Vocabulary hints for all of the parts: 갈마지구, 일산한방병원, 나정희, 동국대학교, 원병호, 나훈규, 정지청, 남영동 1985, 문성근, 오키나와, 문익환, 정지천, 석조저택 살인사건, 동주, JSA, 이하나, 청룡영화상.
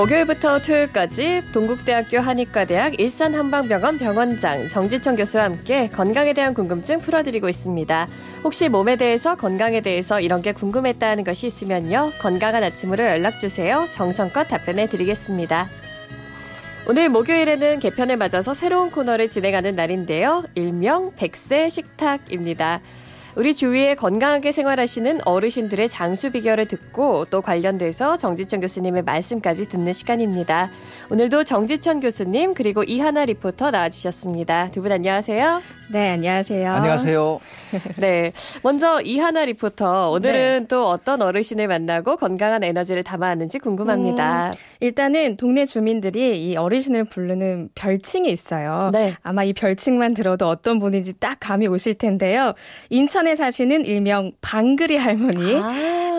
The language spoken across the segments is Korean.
목요일부터 토요일까지 동국대학교 한의과대학 일산한방병원 병원장 정지청 교수와 함께 건강에 대한 궁금증 풀어드리고 있습니다. 혹시 몸에 대해서 건강에 대해서 이런 게 궁금했다는 것이 있으면요. 건강한 아침으로 연락주세요. 정성껏 답변해드리겠습니다. 오늘 목요일에는 개편을 맞아서 새로운 코너를 진행하는 날인데요. 일명 100세 식탁입니다. 우리 주위에 건강하게 생활하시는 어르신들의 장수 비결을 듣고 또 관련돼서 정지천 교수님의 말씀까지 듣는 시간입니다. 오늘도 정지천 교수님 그리고 이하나 리포터 나와주셨습니다. 두 분 안녕하세요. 네, 안녕하세요. 안녕하세요. 네, 먼저 이하나 리포터 오늘은 네. 또 어떤 어르신을 만나고 건강한 에너지를 담아왔는지 궁금합니다. 일단은 동네 주민들이 이 어르신을 부르는 별칭이 있어요. 네. 아마 이 별칭만 들어도 어떤 분인지 딱 감이 오실 텐데요. 인천에 사시는 일명 방글이 할머니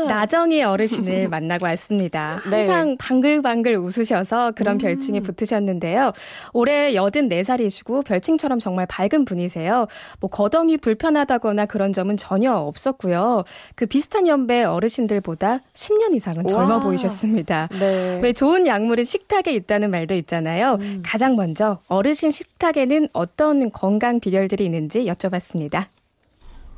나정희 어르신을 만나고 왔습니다. 항상 네. 방글방글 웃으셔서 그런 별칭이 붙으셨는데요. 올해 84살이시고 별칭처럼 정말 밝은 분이세요. 뭐 거덩이 불편하다거나 그런 점은 전혀 없었고요. 그 비슷한 연배 어르신들보다 10년 이상은 젊어 보이셨습니다. 네. 왜 좋은 약물은 식탁에 있다는 말도 있잖아요. 가장 먼저 어르신 식탁에는 어떤 건강 비결들이 있는지 여쭤봤습니다.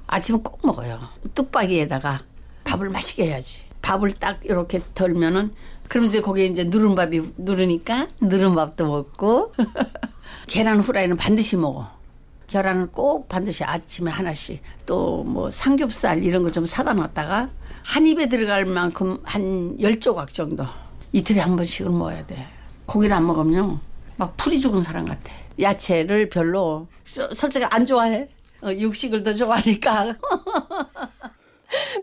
아침은 꼭 먹어요. 뚝박이에다가 밥을 맛있게 해야지. 밥을 딱 이렇게 덜면은 그러면서 거기에 이제 누른밥이 누르니까 누른밥도 먹고 계란 후라이는 반드시 먹어. 계란을 꼭 반드시 아침에 하나씩 또 뭐 삼겹살 이런 거 좀 사다 놨다가 한 입에 들어갈 만큼 한 10조각 정도 이틀에 한 번씩은 먹어야 돼. 고기를 안 먹으면 막 풀이 죽은 사람 같아. 야채를 별로 솔직히 안 좋아해. 육식을 더 좋아하니까.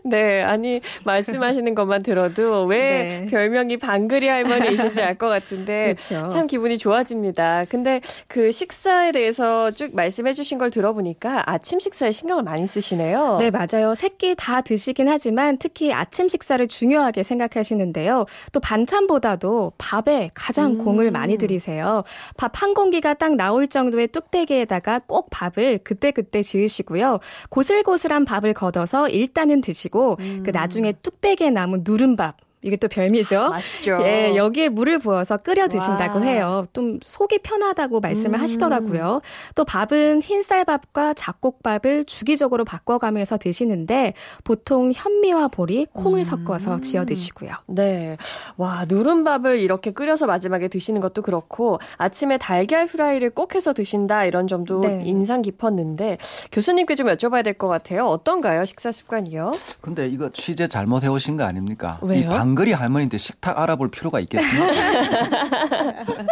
네, 아니 말씀하시는 것만 들어도 왜 네. 별명이 방글이 할머니이신지 알 것 같은데 그쵸. 참 기분이 좋아집니다. 근데 그 식사에 대해서 쭉 말씀해 주신 걸 들어보니까 아침 식사에 신경을 많이 쓰시네요. 네, 맞아요. 세 끼 다 드시긴 하지만 특히 아침 식사를 중요하게 생각하시는데요. 또 반찬보다도 밥에 가장 공을 많이 들이세요. 밥 한 공기가 딱 나올 정도의 뚝배기에다가 꼭 밥을 그때그때 지으시고요. 고슬고슬한 밥을 걷어서 일단은 드시고 그 나중에 뚝배기에 남은 누른밥 이게 또 별미죠. 맛있죠. 예, 여기에 물을 부어서 끓여 드신다고 해요. 좀 속이 편하다고 말씀을 하시더라고요. 또 밥은 흰쌀밥과 잡곡밥을 주기적으로 바꿔가면서 드시는데 보통 현미와 보리, 콩을 섞어서 지어 드시고요. 네, 와 누른밥을 이렇게 끓여서 마지막에 드시는 것도 그렇고 아침에 달걀 프라이를 꼭 해서 드신다 이런 점도 네. 인상 깊었는데 교수님께 좀 여쭤봐야 될 것 같아요. 어떤가요? 식사 습관이요? 근데 이거 취재 잘못 해오신 거 아닙니까? 왜요? 방글이 할머니인데 식탁 알아볼 필요가 있겠습니까? 네, 뭐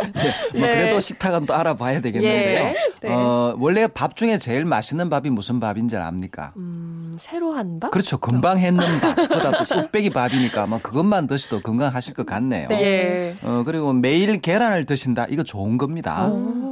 네. 그래도 식탁은 또 알아봐야 되겠는데요. 예. 네. 원래 밥 중에 제일 맛있는 밥이 무슨 밥인지 압니까? 새로 한 밥? 그렇죠. 금방 했는 밥보다 뚝배기 밥이니까 아마 그것만 드셔도 건강하실 것 같네요. 네. 그리고 매일 계란을 드신다. 이거 좋은 겁니다.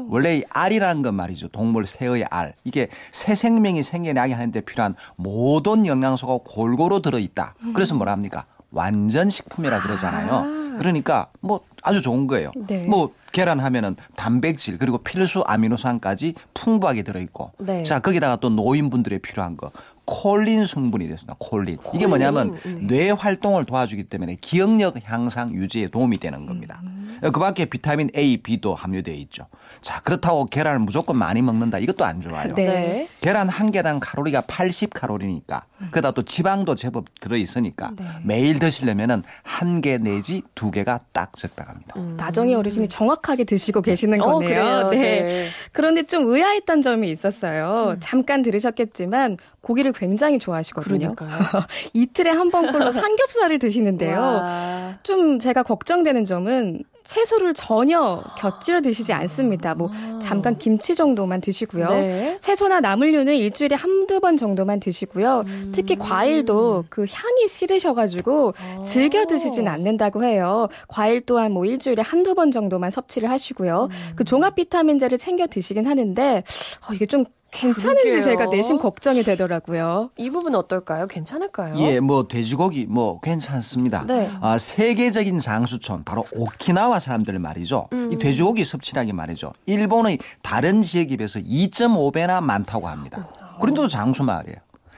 원래 이 알이라는 건 말이죠. 동물 새의 알. 이게 새 생명이 생겨나게 하는데 필요한 모든 영양소가 골고루 들어있다. 그래서 뭐랍니까? 완전 식품이라 그러잖아요. 그러니까 뭐 아주 좋은 거예요. 네. 뭐 계란 하면은 단백질 그리고 필수 아미노산까지 풍부하게 들어있고 네. 자 거기다가 또 노인분들이 필요한 거 콜린 성분이 됐습니다. 콜린. 이게 뭐냐면 뇌 활동을 도와주기 때문에 기억력 향상 유지에 도움이 되는 겁니다. 그밖에 비타민 A, B도 함유되어 있죠. 자 그렇다고 계란을 무조건 많이 먹는다. 이것도 안 좋아요. 네. 계란 한 개당 칼로리가 80칼로리니까 그다 또 지방도 제법 들어있으니까 네. 매일 드시려면은 한 개 내지 두 개가 딱 적당합니다. 나정희 어르신이 정확하게 드시고 계시는 거네요. 네. 네. 그런데 좀 의아했던 점이 있었어요. 잠깐 들으셨겠지만 고기를 굉장히 좋아하시거든요. 이틀에 한 번꼴로 삼겹살을 드시는데요. 와. 좀 제가 걱정되는 점은 채소를 전혀 곁들여 드시지 않습니다. 뭐 잠깐 김치 정도만 드시고요. 네. 채소나 나물류는 일주일에 한두 번 정도만 드시고요. 특히 과일도 그 향이 싫으셔가지고 즐겨 드시진 않는다고 해요. 과일 또한 뭐 일주일에 한두 번 정도만 섭취를 하시고요. 그 종합 비타민제를 챙겨 드시긴 하는데 이게 좀 괜찮은지 그러게요. 제가 내심 걱정이 되더라고요. 이 부분 어떨까요? 괜찮을까요? 예, 뭐 돼지고기 뭐 괜찮습니다. 네. 아, 세계적인 장수촌 바로 오키나와 사람들 말이죠. 이 돼지고기 섭취량이 말이죠. 일본의 다른 지역에 비해서 2.5배나 많다고 합니다. 그런데도 장수 말이에요.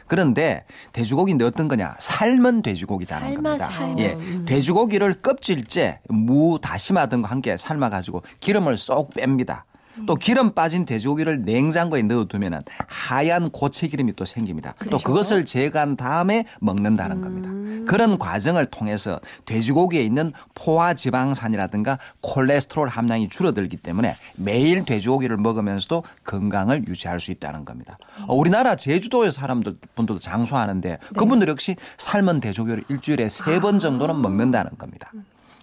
그런데 돼지고기인데 어떤 거냐? 삶은 돼지고기라는 겁니다. 예, 돼지고기를 껍질째 무, 다시마 등과 함께 삶아가지고 기름을 쏙 뺍니다. 또 기름 빠진 돼지고기를 냉장고에 넣어두면 하얀 고체 기름이 또 생깁니다. 그렇죠? 또 그것을 제거한 다음에 먹는다는 겁니다. 그런 과정을 통해서 돼지고기에 있는 포화지방산이라든가 콜레스테롤 함량이 줄어들기 때문에 매일 돼지고기를 먹으면서도 건강을 유지할 수 있다는 겁니다. 우리나라 제주도의 사람들 분들도 장수하는데 그분들 역시 삶은 돼지고기를 일주일에 3번 정도는 먹는다는 겁니다.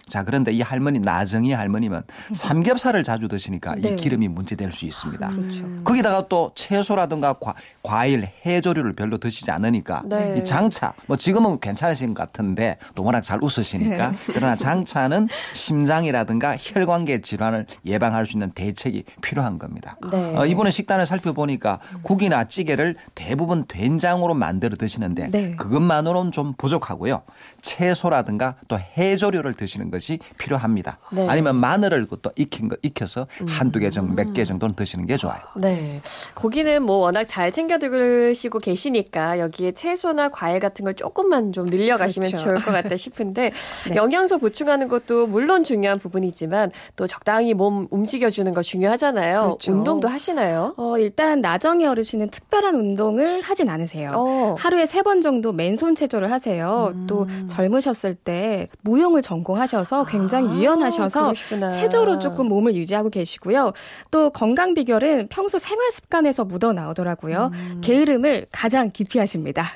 자, 그런데 이 할머니, 나정희 할머님은 삼겹살을 자주 드시니까 네. 이 기름이 문제될 수 있습니다. 그렇죠. 거기다가 또 채소라든가 과일, 해조류를 별로 드시지 않으니까 네. 이 장차, 뭐 지금은 괜찮으신 것 같은데 또 워낙 잘 웃으시니까 네. 그러나 장차는 심장이라든가 혈관계 질환을 예방할 수 있는 대책이 필요한 겁니다. 네. 이번에 식단을 살펴보니까 국이나 찌개를 대부분 된장으로 만들어 드시는데 네. 그것만으로는 좀 부족하고요. 채소라든가 또 해조류를 드시는 거 것이 필요합니다. 네. 아니면 마늘을 또 익혀서 한두 개 정도, 몇 개 정도는 드시는 게 좋아요. 네, 고기는 뭐 워낙 잘 챙겨 드시고 계시니까 여기에 채소나 과일 같은 걸 조금만 좀 늘려가시면 그렇죠. 좋을 것 같다 싶은데 네. 영양소 보충하는 것도 물론 중요한 부분이지만 또 적당히 몸 움직여주는 거 중요하잖아요. 그렇죠. 운동도 하시나요? 일단 나정희 어르신은 특별한 운동을 하진 않으세요. 하루에 3번 정도 맨손 체조를 하세요. 또 젊으셨을 때 무용을 전공하셔서 굉장히 유연하셔서 그러시구나. 체조로 조금 몸을 유지하고 계시고요. 또 건강 비결은 평소 생활 습관에서 묻어나오더라고요. 게으름을 가장 기피하십니다.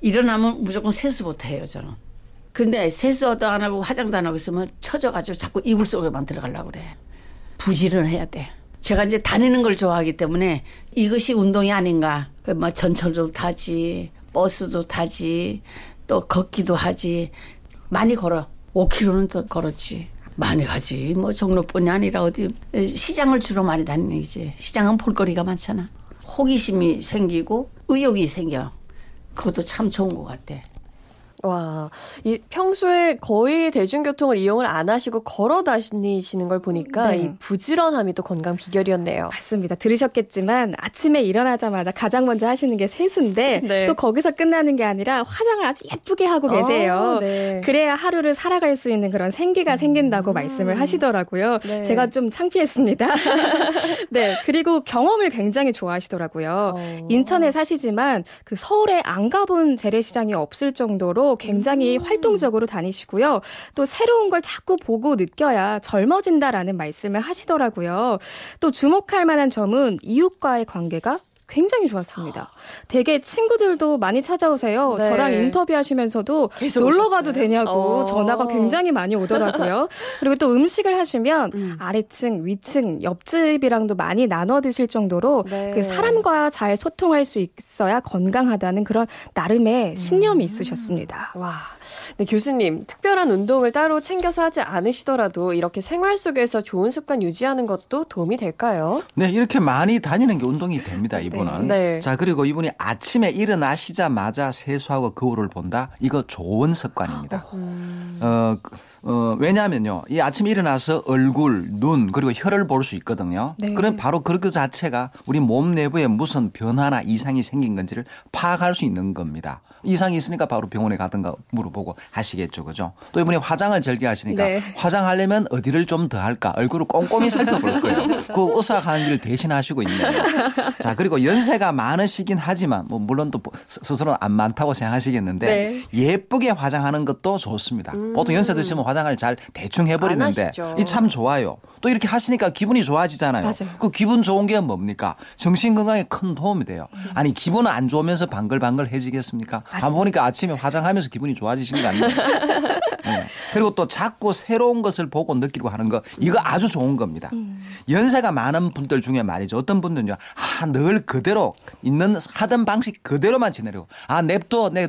일어나면 무조건 세수부터 해요, 저는. 근데 세수도 안 하고 화장도 안 하고 있으면 처져가지고 자꾸 이불 속에만 들어가려고 그래. 부지런을 해야 돼. 제가 이제 다니는 걸 좋아하기 때문에 이것이 운동이 아닌가. 막 전철도 타지, 버스도 타지, 또 걷기도 하지. 많이 걸어. 5km는 더 걸었지. 많이 가지. 뭐 종로뿐이 아니라 어디 시장을 주로 많이 다니지. 시장은 볼거리가 많잖아. 호기심이 생기고 의욕이 생겨. 그것도 참 좋은 것 같아. 와, 이 평소에 거의 대중교통을 이용을 안 하시고 걸어 다니시는 걸 보니까 네. 이 부지런함이 또 건강 비결이었네요. 맞습니다. 들으셨겠지만 아침에 일어나자마자 가장 먼저 하시는 게 세수인데 네. 또 거기서 끝나는 게 아니라 화장을 아주 예쁘게 하고 계세요. 네. 그래야 하루를 살아갈 수 있는 그런 생기가 생긴다고 말씀을 하시더라고요. 네. 제가 좀 창피했습니다. 네, 그리고 경험을 굉장히 좋아하시더라고요. 인천에 사시지만 그 서울에 안 가본 재래시장이 없을 정도로 굉장히 활동적으로 다니시고요. 또 새로운 걸 자꾸 보고 느껴야 젊어진다라는 말씀을 하시더라고요. 또 주목할 만한 점은 이웃과의 관계가 굉장히 좋았습니다. 되게 친구들도 많이 찾아오세요. 네. 저랑 인터뷰하시면서도 놀러가도 되냐고 전화가 굉장히 많이 오더라고요. 그리고 또 음식을 하시면 아래층, 위층, 옆집이랑도 많이 나눠 드실 정도로 네. 그 사람과 잘 소통할 수 있어야 건강하다는 그런 나름의 신념이 있으셨습니다. 와, 네, 교수님, 특별한 운동을 따로 챙겨서 하지 않으시더라도 이렇게 생활 속에서 좋은 습관 유지하는 것도 도움이 될까요? 네, 이렇게 많이 다니는 게 운동이 됩니다. 이번. 네. 자, 그리고 이분이 아침에 일어나시자마자 세수하고 거울을 본다. 이거 좋은 습관입니다. 왜냐하면요, 이 아침에 일어나서 얼굴, 눈 그리고 혀를 볼 수 있거든요. 네. 그럼 바로 그 자체가 우리 몸 내부에 무슨 변화나 이상이 생긴 건지를 파악할 수 있는 겁니다. 이상이 있으니까 바로 병원에 가든가 물어보고 하시겠죠, 그죠? 또 이분이 화장을 즐겨하시니까 네. 화장하려면 어디를 좀 더 할까? 얼굴을 꼼꼼히 살펴볼 거예요. 그 의사강의를 대신하시고 있네요. 자, 그리고 연세가 많으시긴 하지만 뭐 물론 또 스스로는 안 많다고 생각하시겠는데 네. 예쁘게 화장하는 것도 좋습니다. 보통 연세 드시면 화장을 잘 대충 해버리는데 이 참 좋아요. 또 이렇게 하시니까 기분이 좋아지잖아요. 맞아요. 그 기분 좋은 게 뭡니까? 정신건강에 큰 도움이 돼요. 아니 기분은 안 좋으면서 방글방글해지겠습니까? 아, 보니까 아침에 화장하면서 기분이 좋아지신 거 아니에요? 네. 그리고 또 자꾸 새로운 것을 보고 느끼고 하는 거 이거 아주 좋은 겁니다. 연세가 많은 분들 중에 말이죠. 어떤 분들은요. 아, 늘 그대로 있는 하던 방식 그대로만 지내려고. 아, 냅둬 내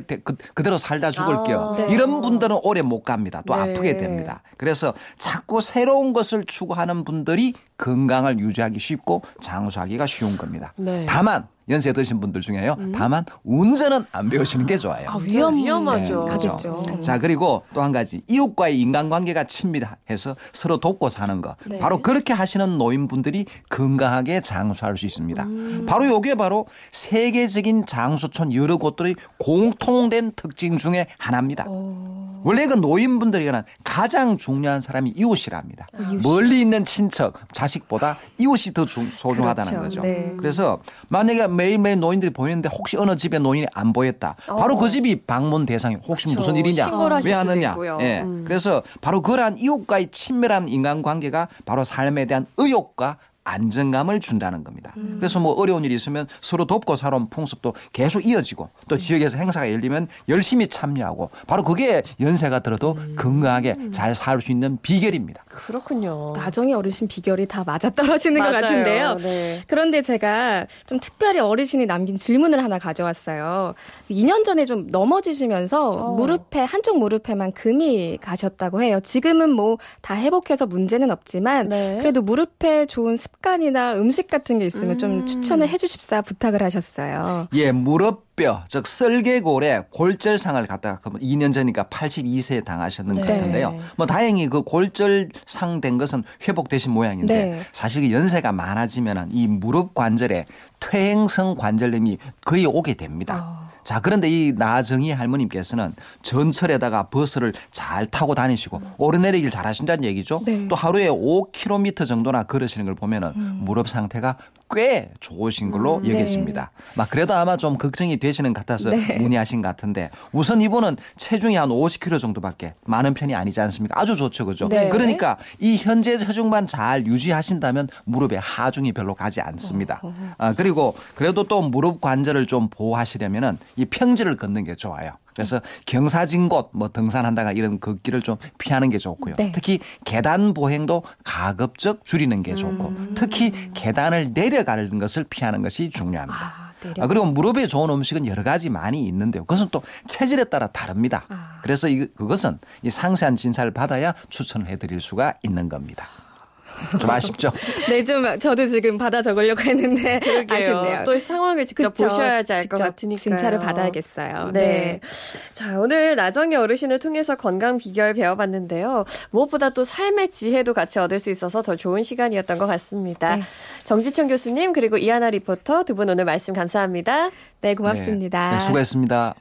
그대로 살다 죽을게요. 아, 네. 이런 분들은 오래 못 갑니다. 또 네. 아프게 됩니다. 그래서 자꾸 새로운 것을 추구하는 분들이 건강을 유지하기 쉽고 장수하기가 쉬운 겁니다. 네. 다만 연세 드신 분들 중에요. 다만 운전은 안 배우시는 게 좋아요. 아, 위험하죠. 네, 그렇죠. 자, 그리고 또 한 가지, 이웃과의 인간관계가 친밀해서 서로 돕고 사는 거. 네. 바로 그렇게 하시는 노인분들이 건강하게 장수할 수 있습니다. 바로 요게 바로 세계적인 장수촌 여러 곳들의 공통된 특징 중에 하나입니다. 오. 원래 그 노인분들이란 가장 중요한 사람이 이웃이랍니다. 이웃이. 멀리 있는 친척, 자식보다 이웃이 더 소중하다는 그렇죠. 거죠. 네. 그래서 만약에 매일매일 노인들이 보이는데 혹시 어느 집에 노인이 안 보였다. 바로 그 집이 방문 대상이 혹시 그렇죠. 무슨 일이냐. 왜 하느냐. 예. 그래서 바로 그러한 이웃과의 친밀한 인간관계가 바로 삶에 대한 의욕과 안정감을 준다는 겁니다. 그래서 뭐 어려운 일이 있으면 서로 돕고 살아온 풍습도 계속 이어지고 또 지역에서 행사가 열리면 열심히 참여하고 바로 그게 연세가 들어도 건강하게 잘 살 수 있는 비결입니다. 그렇군요. 나정희 어르신 비결이 다 맞아떨어지는 맞아요. 것 같은데요. 네. 그런데 제가 좀 특별히 어르신이 남긴 질문을 하나 가져왔어요. 2년 전에 좀 넘어지시면서 무릎에 한쪽 무릎에만 금이 가셨다고 해요. 지금은 뭐 다 회복해서 문제는 없지만 네. 그래도 무릎에 좋은 습관이나 음식 같은 게 있으면 좀 추천을 해 주십사 부탁을 하셨어요. 예, 무릎뼈, 즉 설계골에 골절상을 갖다가 2년 전이니까 82세에 당하셨는 네. 것 같은데요. 뭐 다행히 그 골절상 된 것은 회복되신 모양인데 네. 사실 연세가 많아지면은 이 무릎 관절에 퇴행성 관절염이 거의 오게 됩니다. 자, 그런데 이 나정희 할머님께서는 전철에다가 버스를 잘 타고 다니시고 오르내리기를 잘 하신다는 얘기죠. 네. 또 하루에 5km 정도나 걸으시는 걸 보면은 무릎 상태가 꽤 좋으신 걸로 여겨집니다. 네. 막 그래도 아마 좀 걱정이 되시는 것 같아서 네. 문의하신 것 같은데 우선 이분은 체중이 한 50kg 정도밖에 많은 편이 아니지 않습니까? 아주 좋죠. 그죠? 네. 그러니까 이 현재 체중만 잘 유지하신다면 무릎에 하중이 별로 가지 않습니다. 아, 그리고 그래도 또 무릎 관절을 좀 보호하시려면은 이 평지를 걷는 게 좋아요. 그래서 경사진 곳, 뭐 등산한다가 이런 걷기를 좀 피하는 게 좋고요. 네. 특히 계단 보행도 가급적 줄이는 게 좋고 특히 계단을 내려가는 것을 피하는 것이 중요합니다. 아. 그리고 무릎에 좋은 음식은 여러 가지 많이 있는데요. 그것은 또 체질에 따라 다릅니다. 그래서 그것은 이 상세한 진찰을 받아야 추천을 해드릴 수가 있는 겁니다. 좀 아쉽죠? 네, 좀 저도 지금 받아 적으려고 했는데 그러게요. 아쉽네요. 또 상황을 직접 그쵸? 보셔야지 알 것 같으니까요. 진찰을 받아야겠어요. 네. 네. 자, 오늘 나정희 어르신을 통해서 건강 비결 배워봤는데요. 무엇보다 또 삶의 지혜도 같이 얻을 수 있어서 더 좋은 시간이었던 것 같습니다. 네. 정지청 교수님 그리고 이하나 리포터 두 분 오늘 말씀 감사합니다. 네, 고맙습니다. 네. 네, 수고했습니다.